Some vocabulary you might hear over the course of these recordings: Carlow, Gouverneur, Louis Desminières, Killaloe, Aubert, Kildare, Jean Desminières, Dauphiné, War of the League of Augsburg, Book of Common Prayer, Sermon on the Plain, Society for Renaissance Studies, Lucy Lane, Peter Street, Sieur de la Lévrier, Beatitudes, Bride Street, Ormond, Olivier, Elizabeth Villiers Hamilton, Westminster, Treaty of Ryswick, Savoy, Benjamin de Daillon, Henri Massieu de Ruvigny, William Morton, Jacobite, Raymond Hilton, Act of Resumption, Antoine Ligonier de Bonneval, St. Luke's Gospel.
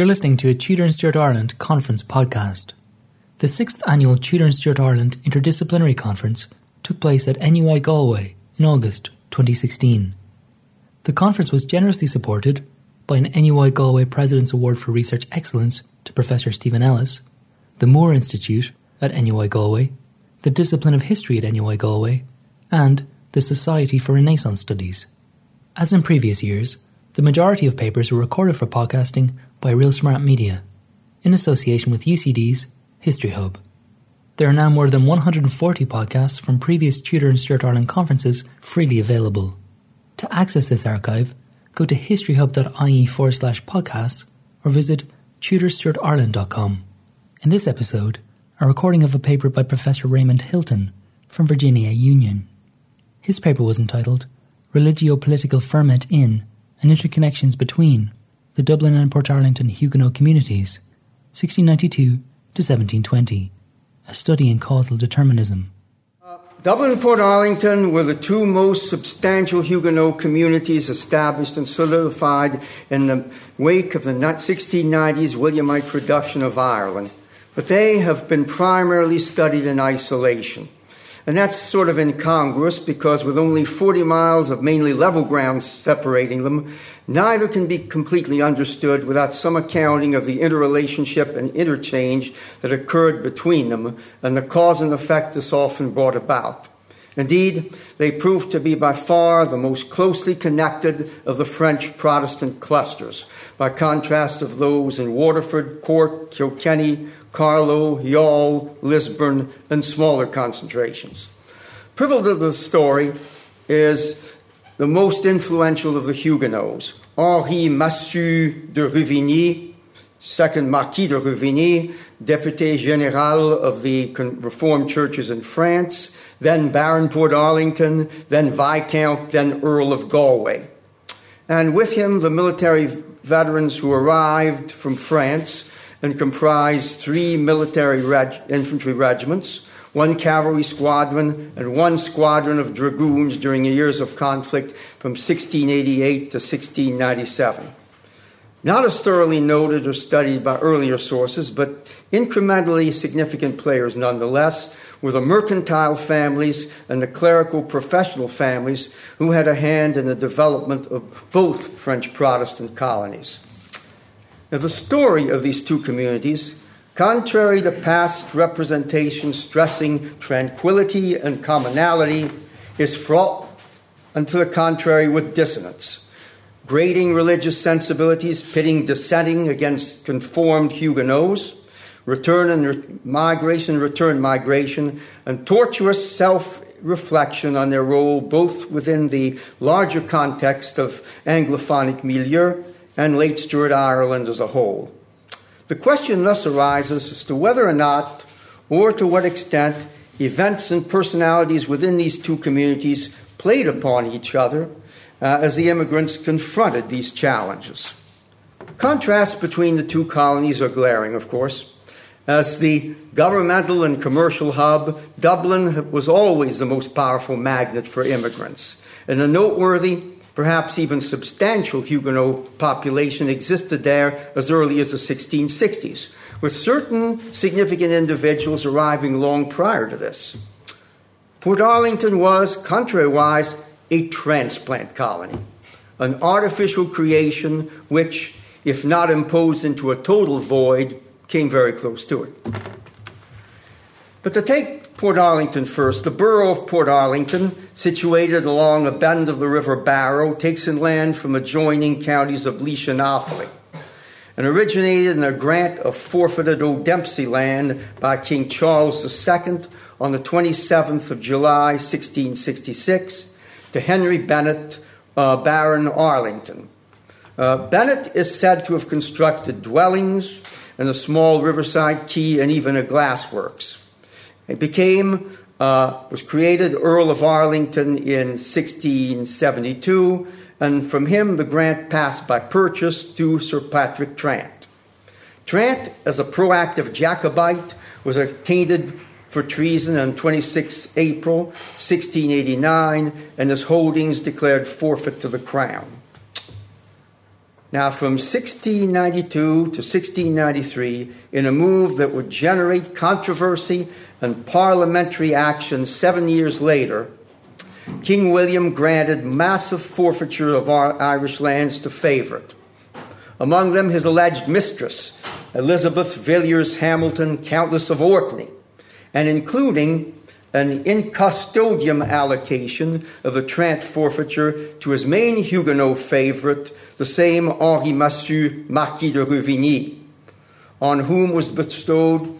You're listening to a Tudor and Stuart Ireland conference podcast. The 6th annual Tudor and Stuart Ireland Interdisciplinary Conference took place at NUI Galway in August 2016. The conference was generously supported by an NUI Galway President's Award for Research Excellence to Professor Stephen Ellis, the Moore Institute at NUI Galway, the Discipline of History at NUI Galway, and the Society for Renaissance Studies. As in previous years, the majority of papers were recorded for podcasting by Real Smart Media, in association with UCD's History Hub. There are now more than 140 podcasts from previous Tudor and Stuart Ireland conferences freely available. To access this archive, go to historyhub.ie/podcasts or visit TudorStuartIreland.com. In this episode, a recording of a paper by Professor Raymond Hilton from Virginia Union. His paper was entitled Religio-Political Ferment in and Interconnections Between the Dublin and Portarlington Huguenot Communities, 1692 to 1720, a study in causal determinism. Dublin and Portarlington were the two most substantial Huguenot communities established and solidified in the wake of the 1690s Williamite production of Ireland, but they have been primarily studied in isolation. And that's sort of incongruous because with only 40 miles of mainly level ground separating them, neither can be completely understood without some accounting of the interrelationship and interchange that occurred between them and the cause and effect this often brought about. Indeed, they proved to be by far the most closely connected of the French Protestant clusters, by contrast of those in Waterford, Cork, Kilkenny, Carlow, Youghal, Lisburn, and smaller concentrations. Pivotal to the story is the most influential of the Huguenots, Henri Massieu de Ruvigny, 2nd Marquis de Ruvigny, Deputé Général of the Reformed Churches in France, then Baron Portarlington, then Viscount, then Earl of Galway. And with him, the military veterans who arrived from France and comprised three military infantry regiments, one cavalry squadron, and one squadron of dragoons during the years of conflict from 1688 to 1697. Not as thoroughly noted or studied by earlier sources, but incrementally significant players nonetheless, were the mercantile families and the clerical professional families who had a hand in the development of both French Protestant colonies. Now, the story of these two communities, contrary to past representations stressing tranquility and commonality, is fraught, and to the contrary, with dissonance. Grating religious sensibilities, pitting dissenting against conformed Huguenots, return migration, and tortuous self-reflection on their role both within the larger context of Anglophonic milieu and late Stuart Ireland as a whole. The question thus arises as to whether or not, or to what extent, events and personalities within these two communities played upon each other as the immigrants confronted these challenges. Contrasts between the two colonies are glaring, of course. As the governmental and commercial hub, Dublin was always the most powerful magnet for immigrants, and a noteworthy, perhaps even substantial Huguenot population existed there as early as the 1660s, with certain significant individuals arriving long prior to this. Portarlington was, contrariwise, a transplant colony, an artificial creation which, if not imposed into a total void, came very close to it. But to take Portarlington first, the borough of Portarlington, situated along a bend of the River Barrow, takes in land from adjoining counties of Laois and Offaly, and originated in a grant of forfeited O'Dempsey land by King Charles II on the 27th of July, 1666, to Henry Bennett, Baron Arlington. Bennett is said to have constructed dwellings and a small riverside quay and even a glassworks. It was created Earl of Arlington in 1672, and from him the grant passed by purchase to Sir Patrick Trant. Trant, as a proactive Jacobite, was attainted for treason on 26 April 1689, and his holdings declared forfeit to the Crown. Now, from 1692 to 1693, in a move that would generate controversy and parliamentary action 7 years later, King William granted massive forfeiture of Irish lands to favourite, among them his alleged mistress, Elizabeth Villiers Hamilton, Countess of Orkney, and including an in custodiam allocation of a Trent forfeiture to his main Huguenot favourite, the same Henri Massieu, Marquis de Ruvigny, on whom was bestowed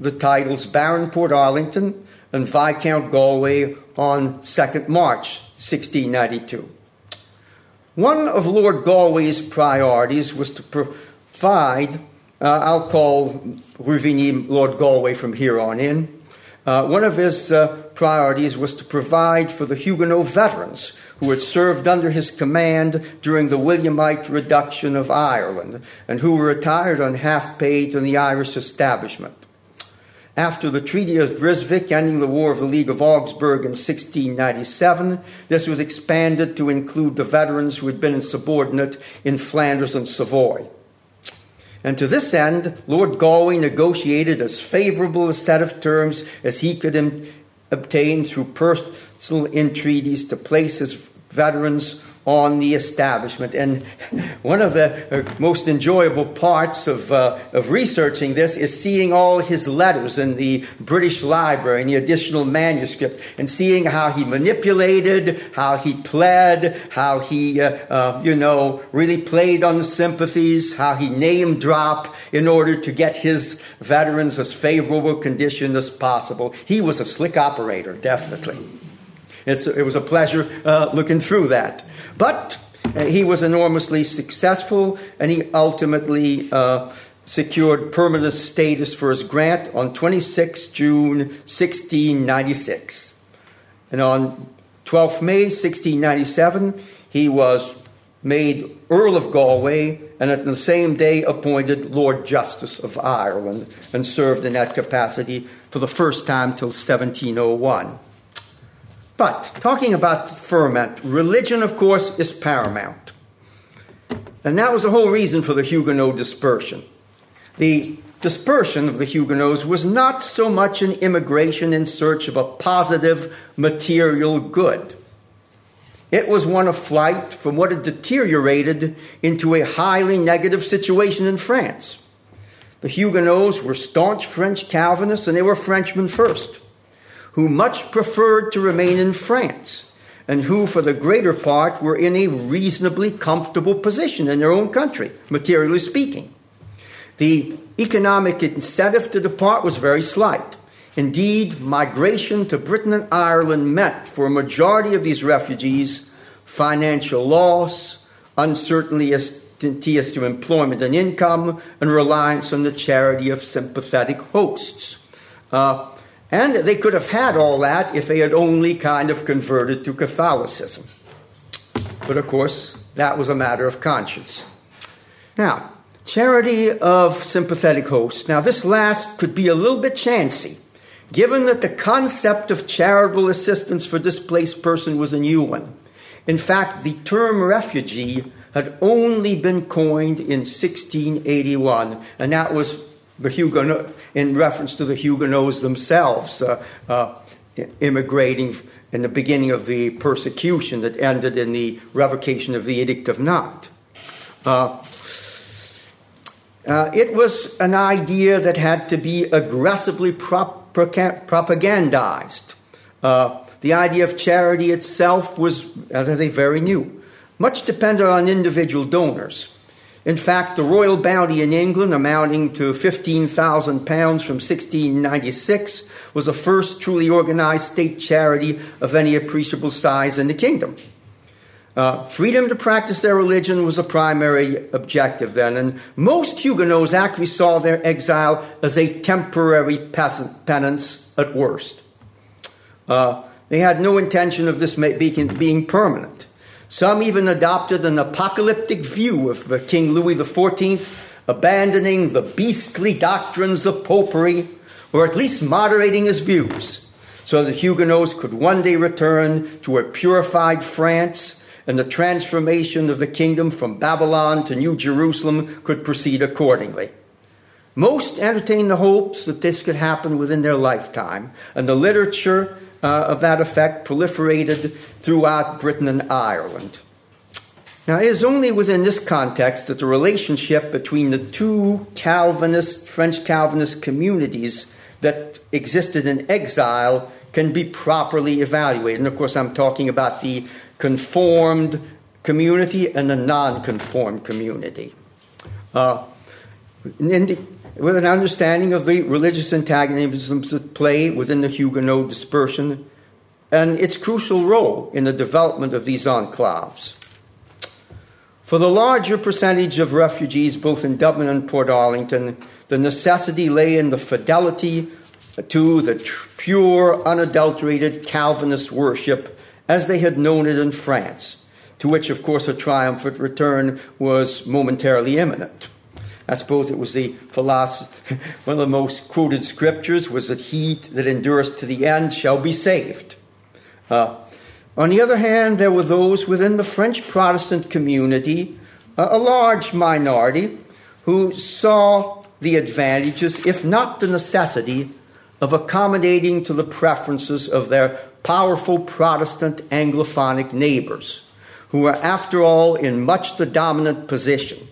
the titles Baron Portarlington and Viscount Galway on 2nd March 1692. One of Lord Galway's priorities was to provide, I'll call Ruvigny Lord Galway from here on in, one of his priorities was to provide for the Huguenot veterans who had served under his command during the Williamite reduction of Ireland and who were retired on half pay to the Irish establishment. After the Treaty of Ryswick ending the War of the League of Augsburg in 1697, this was expanded to include the veterans who had been insubordinate in Flanders and Savoy. And to this end, Lord Galway negotiated as favourable a set of terms as he could obtain through personal entreaties to place his veterans on the establishment. And one of the most enjoyable parts of researching this is seeing all his letters in the British Library and the additional manuscript and seeing how he manipulated, how he pled, how he, really played on the sympathies, how he name dropped in order to get his veterans as favorable condition as possible. He was a slick operator, definitely. It was a pleasure looking through that. But he was enormously successful, and he ultimately secured permanent status for his grant on 26 June 1696. And on 12 May 1697, he was made Earl of Galway and on the same day appointed Lord Justice of Ireland and served in that capacity for the first time till 1701. But talking about ferment, religion, of course, is paramount. And that was the whole reason for the Huguenot dispersion. The dispersion of the Huguenots was not so much an immigration in search of a positive material good. It was one of flight from what had deteriorated into a highly negative situation in France. The Huguenots were staunch French Calvinists, and they were Frenchmen first, who much preferred to remain in France, and who, for the greater part, were in a reasonably comfortable position in their own country, materially speaking. The economic incentive to depart was very slight. Indeed, migration to Britain and Ireland meant, for a majority of these refugees, financial loss, uncertainty as to employment and income, and reliance on the charity of sympathetic hosts. And they could have had all that if they had only kind of converted to Catholicism. But of course, that was a matter of conscience. Now, charity of sympathetic hosts. Now, this last could be a little bit chancy, given that the concept of charitable assistance for displaced person was a new one. In fact, the term refugee had only been coined in 1681, and that was the Huguenot, in reference to the Huguenots themselves immigrating in the beginning of the persecution that ended in the revocation of the Edict of Nantes. It was an idea that had to be aggressively propagandized. The idea of charity itself was, as I say, very new. Much depended on individual donors. In fact, the royal bounty in England, amounting to £15,000 from 1696, was the first truly organized state charity of any appreciable size in the kingdom. Freedom to practice their religion was the primary objective then, and most Huguenots actually saw their exile as a temporary penance at worst. They had no intention of this being permanent. Some even adopted an apocalyptic view of King Louis XIV, abandoning the beastly doctrines of popery, or at least moderating his views, so the Huguenots could one day return to a purified France and the transformation of the kingdom from Babylon to New Jerusalem could proceed accordingly. Most entertained the hopes that this could happen within their lifetime, and the literature of that effect proliferated throughout Britain and Ireland. Now, it is only within this context that the relationship between the two Calvinist, French Calvinist communities that existed in exile can be properly evaluated. And, of course, I'm talking about the conformed community and the non-conformed community. With an understanding of the religious antagonisms at play within the Huguenot dispersion and its crucial role in the development of these enclaves. For the larger percentage of refugees, both in Dublin and Portarlington, the necessity lay in the fidelity to the pure, unadulterated Calvinist worship as they had known it in France, to which, of course, a triumphant return was momentarily imminent. I suppose it was the philosophy, one of the most quoted scriptures was that he that endureth to the end shall be saved. On the other hand, there were those within the French Protestant community, a large minority, who saw the advantages, if not the necessity, of accommodating to the preferences of their powerful Protestant Anglophonic neighbors, who were, after all, in much the dominant position.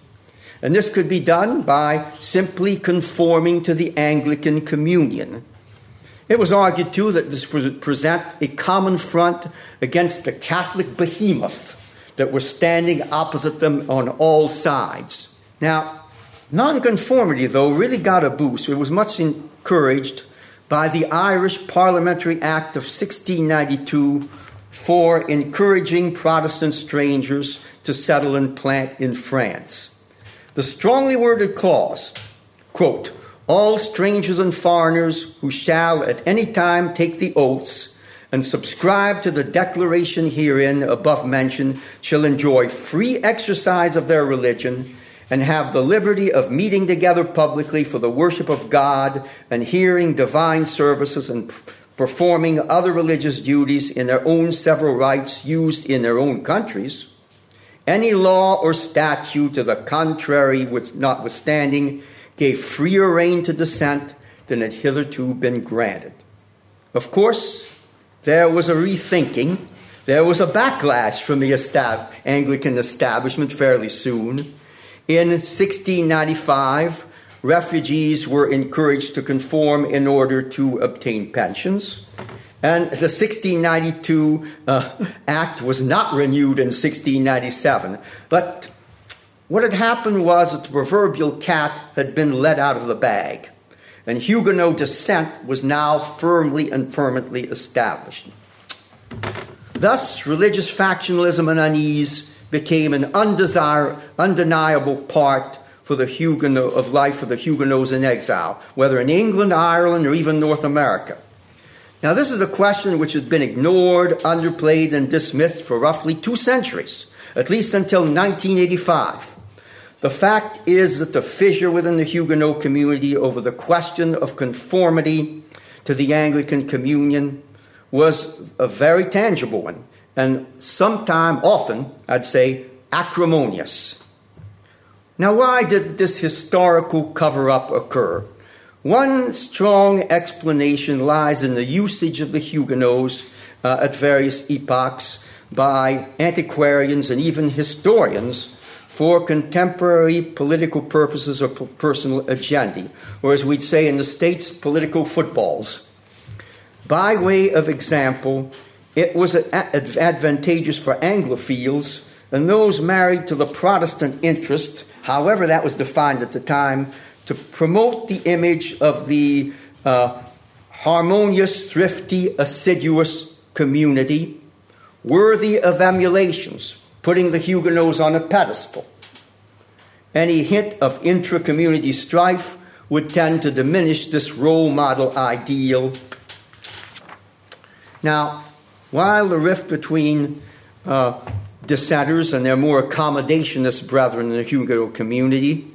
And this could be done by simply conforming to the Anglican communion. It was argued, too, that this would present a common front against the Catholic behemoth that was standing opposite them on all sides. Now, nonconformity, though, really got a boost. It was much encouraged by the Irish Parliamentary Act of 1692 for encouraging Protestant strangers to settle and plant in France. The strongly worded clause, quote, all strangers and foreigners who shall at any time take the oaths and subscribe to the declaration herein above mentioned shall enjoy free exercise of their religion and have the liberty of meeting together publicly for the worship of God and hearing divine services and performing other religious duties in their own several rites used in their own countries. Any law or statute to the contrary which notwithstanding gave freer rein to dissent than had hitherto been granted. Of course, there was a rethinking. There was a backlash from the Anglican establishment fairly soon. In 1695, refugees were encouraged to conform in order to obtain pensions. And the 1692 Act was not renewed in 1697. But what had happened was that the proverbial cat had been let out of the bag, and Huguenot dissent was now firmly and permanently established. Thus, religious factionalism and unease became an undeniable part of life for the Huguenots in exile, whether in England, Ireland, or even North America. Now, this is a question which has been ignored, underplayed, and dismissed for roughly 2 centuries, at least until 1985. The fact is that the fissure within the Huguenot community over the question of conformity to the Anglican communion was a very tangible one, and often, acrimonious. Now, why did this historical cover-up occur? One strong explanation lies in the usage of the Huguenots at various epochs by antiquarians and even historians for contemporary political purposes or personal agendae, or as we'd say in the States, political footballs. By way of example, it was advantageous for Anglophiles and those married to the Protestant interest, however that was defined at the time, to promote the image of the harmonious, thrifty, assiduous community, worthy of emulations, putting the Huguenots on a pedestal. Any hint of intra-community strife would tend to diminish this role model ideal. Now, while the rift between dissenters and their more accommodationist brethren in the Huguenot community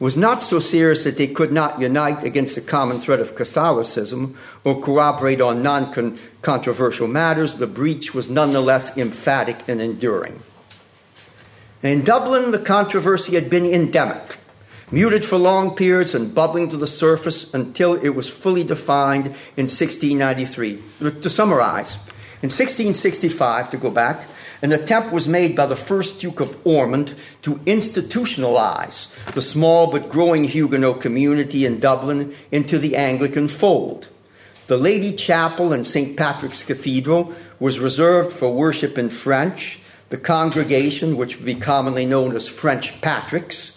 was not so serious that they could not unite against the common threat of Catholicism or corroborate on non-controversial matters, the breach was nonetheless emphatic and enduring. In Dublin, the controversy had been endemic, muted for long periods and bubbling to the surface until it was fully defined in 1693. To summarize, in 1665, to go back, an attempt was made by the first Duke of Ormond to institutionalize the small but growing Huguenot community in Dublin into the Anglican fold. The Lady Chapel in St. Patrick's Cathedral was reserved for worship in French. The congregation, which would be commonly known as French Patrick's,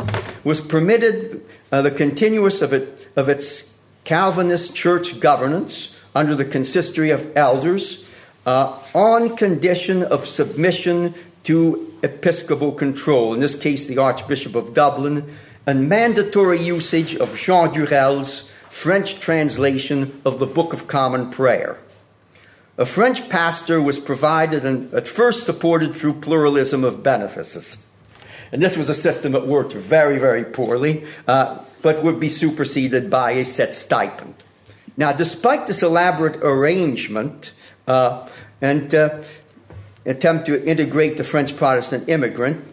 was permitted the continuance of its Calvinist church governance under the consistory of elders on condition of submission to episcopal control, in this case the Archbishop of Dublin, and mandatory usage of Jean Durel's French translation of the Book of Common Prayer. A French pastor was provided and at first supported through pluralism of benefices. And this was a system that worked very, very poorly, but would be superseded by a set stipend. Now, despite this elaborate arrangement and attempt to integrate the French Protestant immigrant,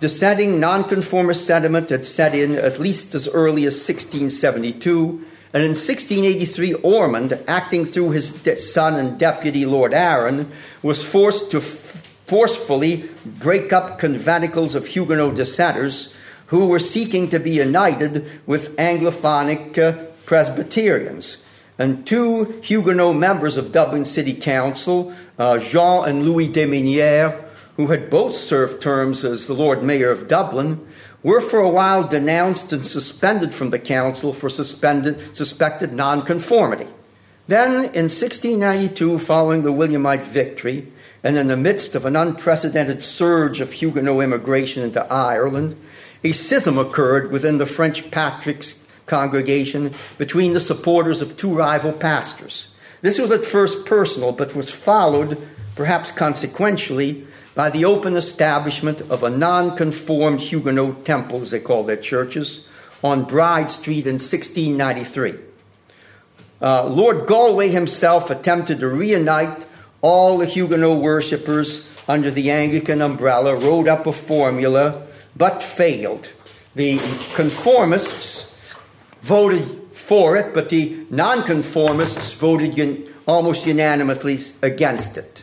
dissenting nonconformist sentiment had set in at least as early as 1672, and in 1683, Ormond, acting through his son and deputy Lord Arran, was forced to forcefully break up conventicles of Huguenot dissenters who were seeking to be united with Anglophonic Presbyterians. And two Huguenot members of Dublin City Council, Jean and Louis Desminières, who had both served terms as the Lord Mayor of Dublin, were for a while denounced and suspended from the council for suspected nonconformity. Then, in 1692, following the Williamite victory, and in the midst of an unprecedented surge of Huguenot immigration into Ireland, a schism occurred within the French Patrick's congregation between the supporters of two rival pastors. This was at first personal, but was followed, perhaps consequentially, by the open establishment of a non-conformed Huguenot temple, as they called their churches, on Bride Street in 1693. Lord Galway himself attempted to reunite all the Huguenot worshippers under the Anglican umbrella, wrote up a formula, but failed. The conformists voted for it, but the non-conformists voted almost unanimously against it.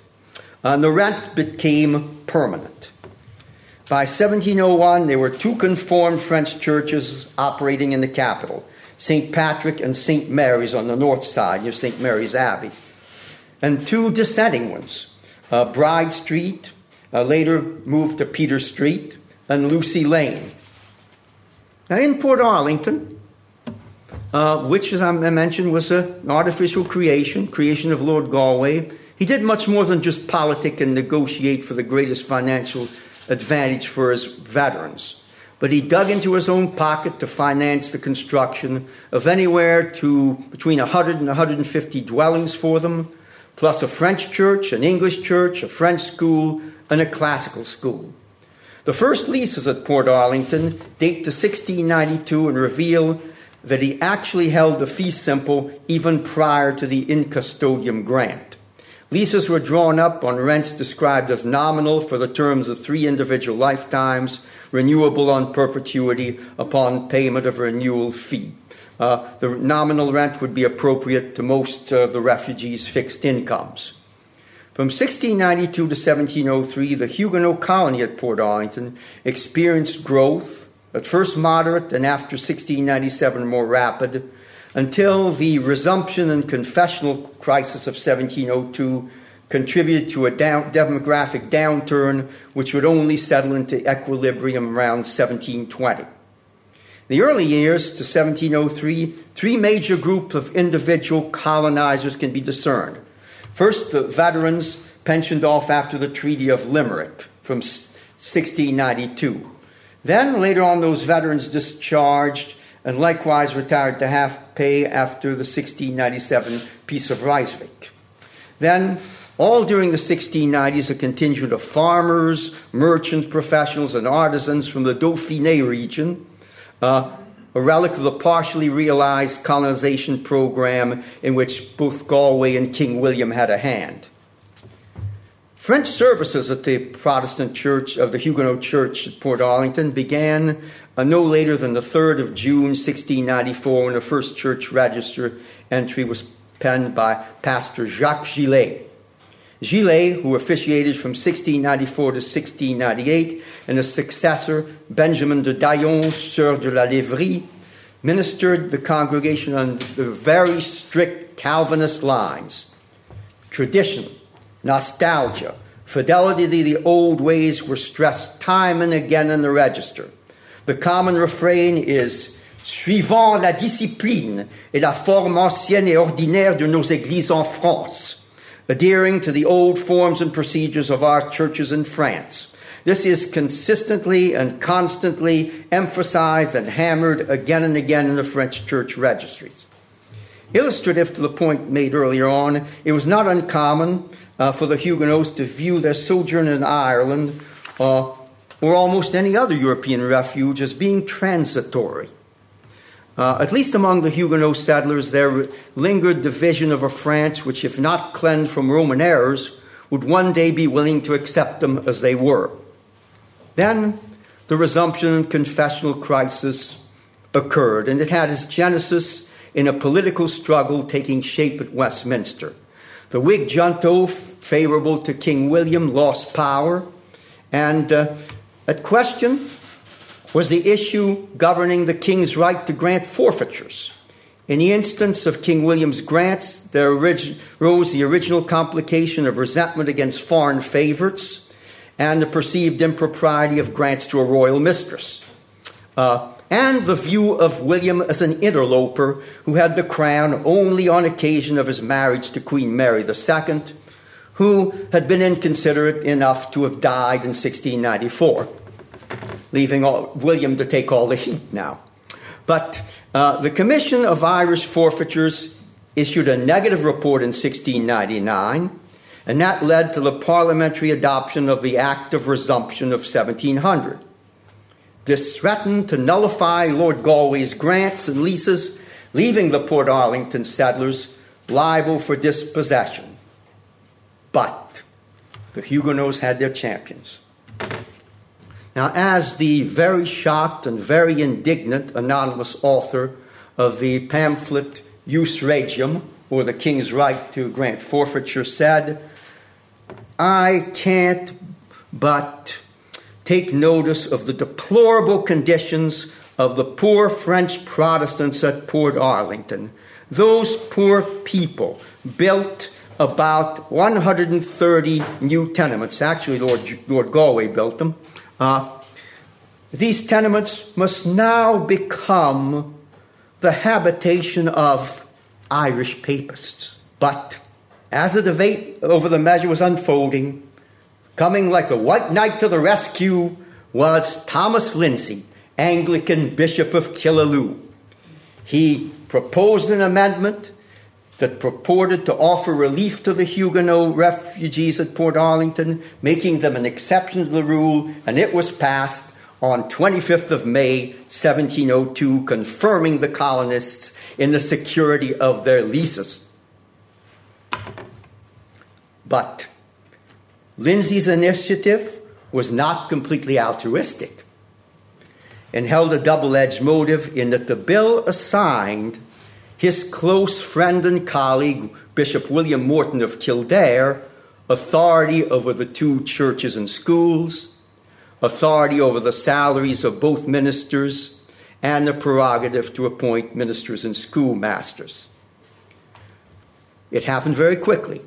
And the rent became permanent. By 1701, there were two conformed French churches operating in the capital, St. Patrick and St. Mary's on the north side, near St. Mary's Abbey, and two dissenting ones, Bride Street, later moved to Peter Street, and Lucy Lane. Now, in Portarlington, which, as I mentioned, was an artificial creation of Lord Galway, he did much more than just politic and negotiate for the greatest financial advantage for his veterans. But he dug into his own pocket to finance the construction of anywhere to between 100 and 150 dwellings for them, plus a French church, an English church, a French school, and a classical school. The first leases at Portarlington date to 1692 and reveal that he actually held the fee simple even prior to the in custodiam grant. Leases were drawn up on rents described as nominal for the terms of three individual lifetimes, renewable on perpetuity upon payment of a renewal fee. The nominal rent would be appropriate to most of the refugees' fixed incomes. From 1692 to 1703, the Huguenot colony at Portarlington experienced growth, at first moderate and after 1697 more rapid, until the resumption and confessional crisis of 1702 contributed to a demographic downturn which would only settle into equilibrium around 1720. The early years to 1703, three major groups of individual colonizers can be discerned. First, the veterans pensioned off after the Treaty of Limerick from 1692. Then, later on, those veterans discharged and likewise retired to half pay after the 1697 Peace of Ryswick. Then, all during the 1690s, a contingent of farmers, merchants, professionals, and artisans from the Dauphiné region, a relic of the partially realized colonization program in which both Galway and King William had a hand. French services at the Protestant Church of the Huguenot Church at Portarlington began no later than the 3rd of June 1694, when the first church register entry was penned by Pastor Jacques Gillet. Gillet, who officiated from 1694 to 1698, and his successor, Benjamin de Daillon, Sieur de la Lévrier, ministered the congregation on the very strict Calvinist lines. Tradition, nostalgia, fidelity to the old ways were stressed time and again in the register. The common refrain is, suivant la discipline et la forme ancienne et ordinaire de nos églises en France, adhering to the old forms and procedures of our churches in France. This is consistently and constantly emphasized and hammered again and again in the French church registries. Illustrative to the point made earlier on, it was not uncommon for the Huguenots to view their sojourn in Ireland or almost any other European refuge as being transitory. At least among the Huguenot settlers, there lingered the vision of a France which, if not cleansed from Roman errors, would one day be willing to accept them as they were. Then the resumption and confessional crisis occurred, and it had its genesis in a political struggle taking shape at Westminster. The Whig junto favorable to King William lost power, and at question was the issue governing the king's right to grant forfeitures. In the instance of King William's grants, there rose the original complication of resentment against foreign favorites and the perceived impropriety of grants to a royal mistress, and the view of William as an interloper who had the crown only on occasion of his marriage to Queen Mary II, who had been inconsiderate enough to have died in 1694, leaving William to take all the heat now. But the Commission of Irish Forfeitures issued a negative report in 1699, and that led to the parliamentary adoption of the Act of Resumption of 1700. This threatened to nullify Lord Galway's grants and leases, leaving the Portarlington settlers liable for dispossession. But the Huguenots had their champions. Now, as the very shocked and very indignant anonymous author of the pamphlet Jus Regium, or the King's Right to Grant Forfeiture, said, I can't but take notice of the deplorable conditions of the poor French Protestants at Portarlington. Those poor people built about 130 new tenements. Actually, Lord Galway built them. These tenements must now become the habitation of Irish papists. But as the debate over the measure was unfolding, coming like the white knight to the rescue was Thomas Lindsay, Anglican Bishop of Killaloe. He proposed an amendment that purported to offer relief to the Huguenot refugees at Portarlington, making them an exception to the rule, and it was passed on 25th of May, 1702, confirming the colonists in the security of their leases. But Lindsay's initiative was not completely altruistic and held a double-edged motive in that the bill assigned his close friend and colleague, Bishop William Morton of Kildare, authority over the two churches and schools, authority over the salaries of both ministers, and the prerogative to appoint ministers and schoolmasters. It happened very quickly.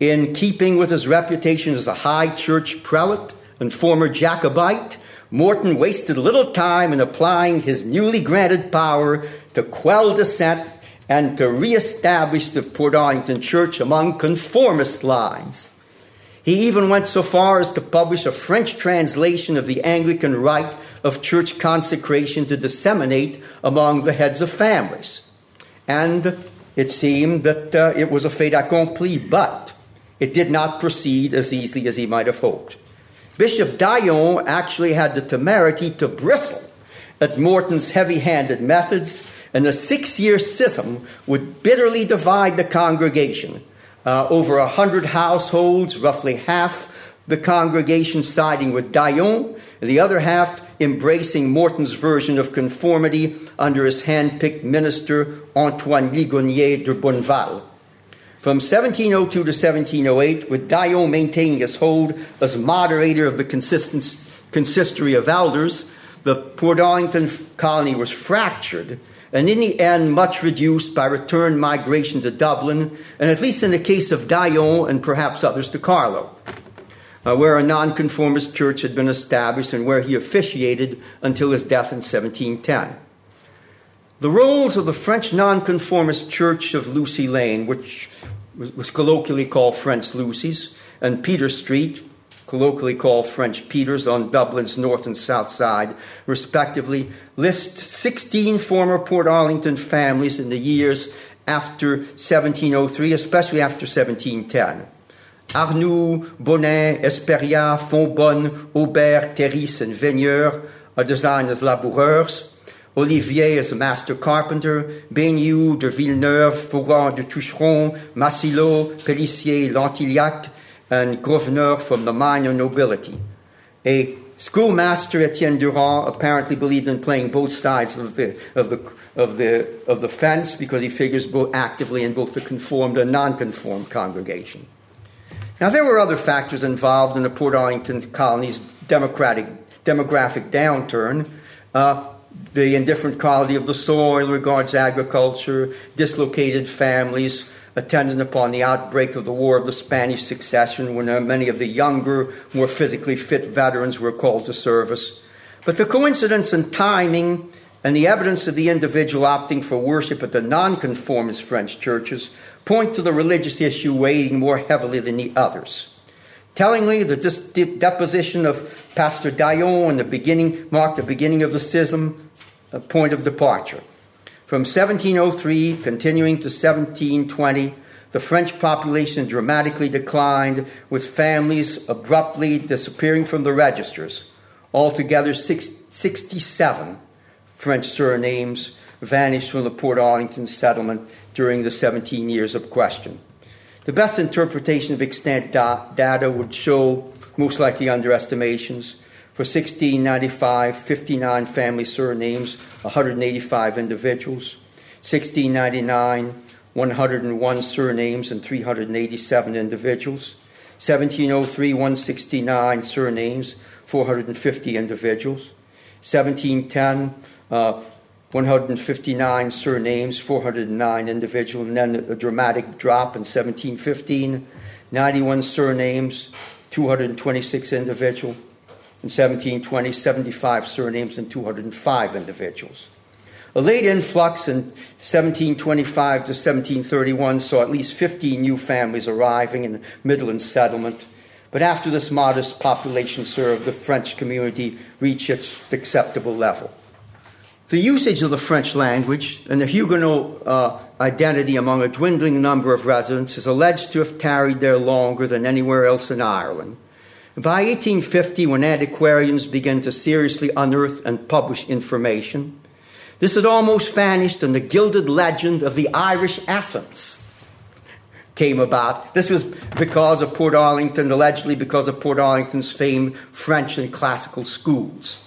In keeping with his reputation as a high church prelate and former Jacobite, Morton wasted little time in applying his newly granted power to quell dissent and to reestablish the Portarlington Church among conformist lines. He even went so far as to publish a French translation of the Anglican rite of church consecration to disseminate among the heads of families. And it seemed that it was a fait accompli, but it did not proceed as easily as he might have hoped. Bishop Daillon actually had the temerity to bristle at Morton's heavy-handed methods, and the six-year schism would bitterly divide the congregation. Over 100 households, roughly half the congregation siding with Daillon, and the other half embracing Morton's version of conformity under his hand-picked minister, Antoine Ligonier de Bonneval. From 1702 to 1708, with Daillon maintaining his hold as moderator of the consistory of elders, the Portarlington colony was fractured, and in the end much reduced by return migration to Dublin, and at least in the case of Daillon and perhaps others to Carlow, where a nonconformist church had been established and where he officiated until his death in 1710. The roles of the French nonconformist church of Lucy Lane, which was colloquially called French Lucy's, and Peter Street, colloquially called French Peters, on Dublin's north and south side, respectively, list 16 former Portarlington families in the years after 1703, especially after 1710. Arnoux, Bonin, Esperia, Fonbonne, Aubert, Terris, and Veigneur are designed as laboureurs. Olivier is a master carpenter. Baigneux, de Villeneuve, Fouran de Toucheron, Massilot, Pellissier, Lantillac, and Gouverneur from the minor nobility. A schoolmaster, Etienne Durand, apparently believed in playing both sides of the fence because he figures both actively in both the conformed and nonconformed congregation. Now, there were other factors involved in the Portarlington colony's demographic downturn. The indifferent quality of the soil regards agriculture, dislocated families, attendant upon the outbreak of the War of the Spanish Succession, when many of the younger, more physically fit veterans were called to service. But the coincidence in timing and the evidence of the individual opting for worship at the nonconformist French churches point to the religious issue weighing more heavily than the others. Tellingly, the deposition of Pastor Daillon in the beginning marked the beginning of the schism, a point of departure. From 1703, continuing to 1720, the French population dramatically declined, with families abruptly disappearing from the registers. Altogether, 67 French surnames vanished from the Portarlington settlement during the 17 years of question. The best interpretation of extant data would show most likely underestimations. For 1695, 59 family surnames, 185 individuals. 1699, 101 surnames and 387 individuals. 1703, 169 surnames, 450 individuals. 1710, 159 surnames, 409 individuals, and then a dramatic drop in 1715, 91 surnames, 226 individuals. In 1720, 75 surnames and 205 individuals. A late influx in 1725 to 1731 saw at least 15 new families arriving in the Midland settlement, but after this modest population surge, the French community reached its acceptable level. The usage of the French language and the Huguenot identity among a dwindling number of residents is alleged to have tarried there longer than anywhere else in Ireland. By 1850, when antiquarians began to seriously unearth and publish information, this had almost vanished and the gilded legend of the Irish Athens came about. This was because of Portarlington, allegedly because of Portarlington's famed French and classical schools.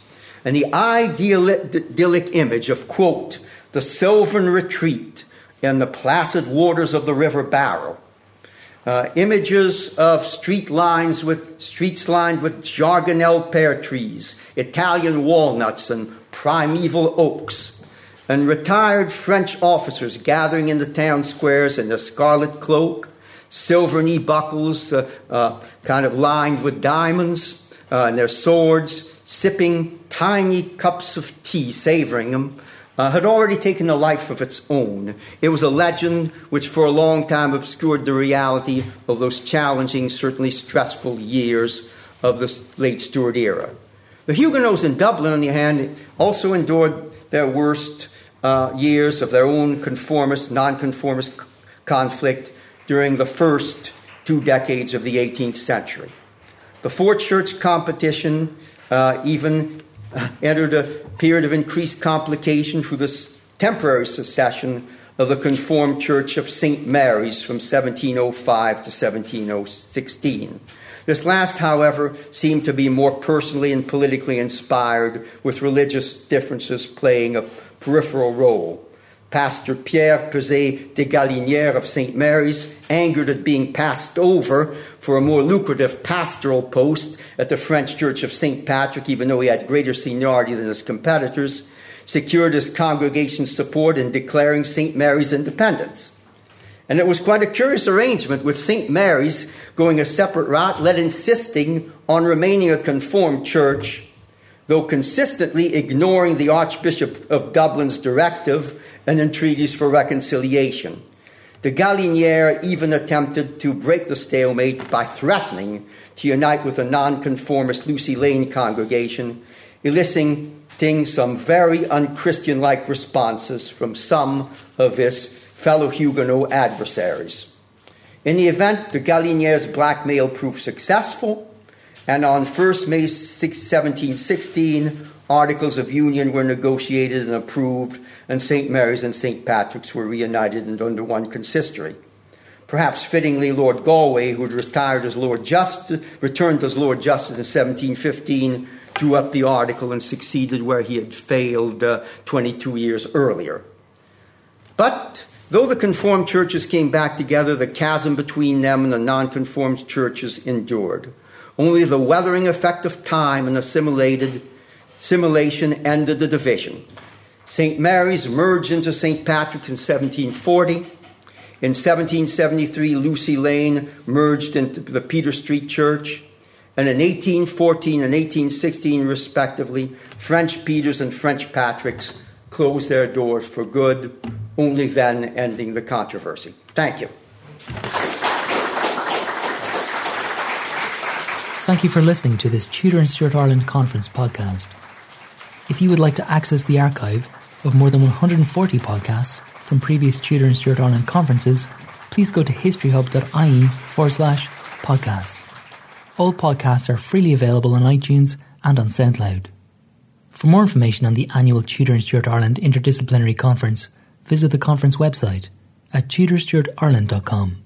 And the idyllic image of, quote, the sylvan retreat in the placid waters of the River Barrow, images of streets lined with jargonelle pear trees, Italian walnuts and primeval oaks, and retired French officers gathering in the town squares in their scarlet cloak, silver knee buckles kind of lined with diamonds, and their swords, sipping tiny cups of tea, savoring them, had already taken a life of its own. It was a legend which for a long time obscured the reality of those challenging, certainly stressful years of the late Stuart era. The Huguenots in Dublin, on the other hand, also endured their worst years of their own conformist, nonconformist conflict during the first two decades of the 18th century. Before church competition even entered a period of increased complication through the temporary secession of the conformed church of St. Mary's from 1705 to 1716. This last, however, seemed to be more personally and politically inspired, with religious differences playing a peripheral role. Pastor Pierre Pezet de Galinière of St. Mary's, angered at being passed over for a more lucrative pastoral post at the French Church of St. Patrick, even though he had greater seniority than his competitors, secured his congregation's support in declaring St. Mary's independence. And it was quite a curious arrangement, with St. Mary's going a separate route, yet insisting on remaining a conformed church, though consistently ignoring the Archbishop of Dublin's directive and entreaties for reconciliation. De Galinière even attempted to break the stalemate by threatening to unite with the nonconformist Lucy Lane congregation, eliciting some very unchristian-like responses from some of his fellow Huguenot adversaries. In the event, de Galinière's blackmail proved successful, and on 1st May 1716, Articles of Union were negotiated and approved, and St. Mary's and St. Patrick's were reunited and under one consistory. Perhaps fittingly, Lord Galway, who had returned as Lord Justice in 1715, drew up the article and succeeded where he had failed 22 years earlier. But though the conformed churches came back together, the chasm between them and the nonconformed churches endured. Only the weathering effect of time and assimilation ended the division. St. Mary's merged into St. Patrick's in 1740. In 1773, Lucy Lane merged into the Peter Street Church. And in 1814 and 1816, respectively, French Peters and French Patricks closed their doors for good, only then ending the controversy. Thank you. Thank you for listening to this Tudor and Stuart Ireland Conference podcast. If you would like to access the archive of more than 140 podcasts from previous Tudor and Stuart Ireland conferences, please go to historyhub.ie/podcasts. All podcasts are freely available on iTunes and on SoundCloud. For more information on the annual Tudor and Stuart Ireland Interdisciplinary Conference, visit the conference website at TudorStuartIreland.com.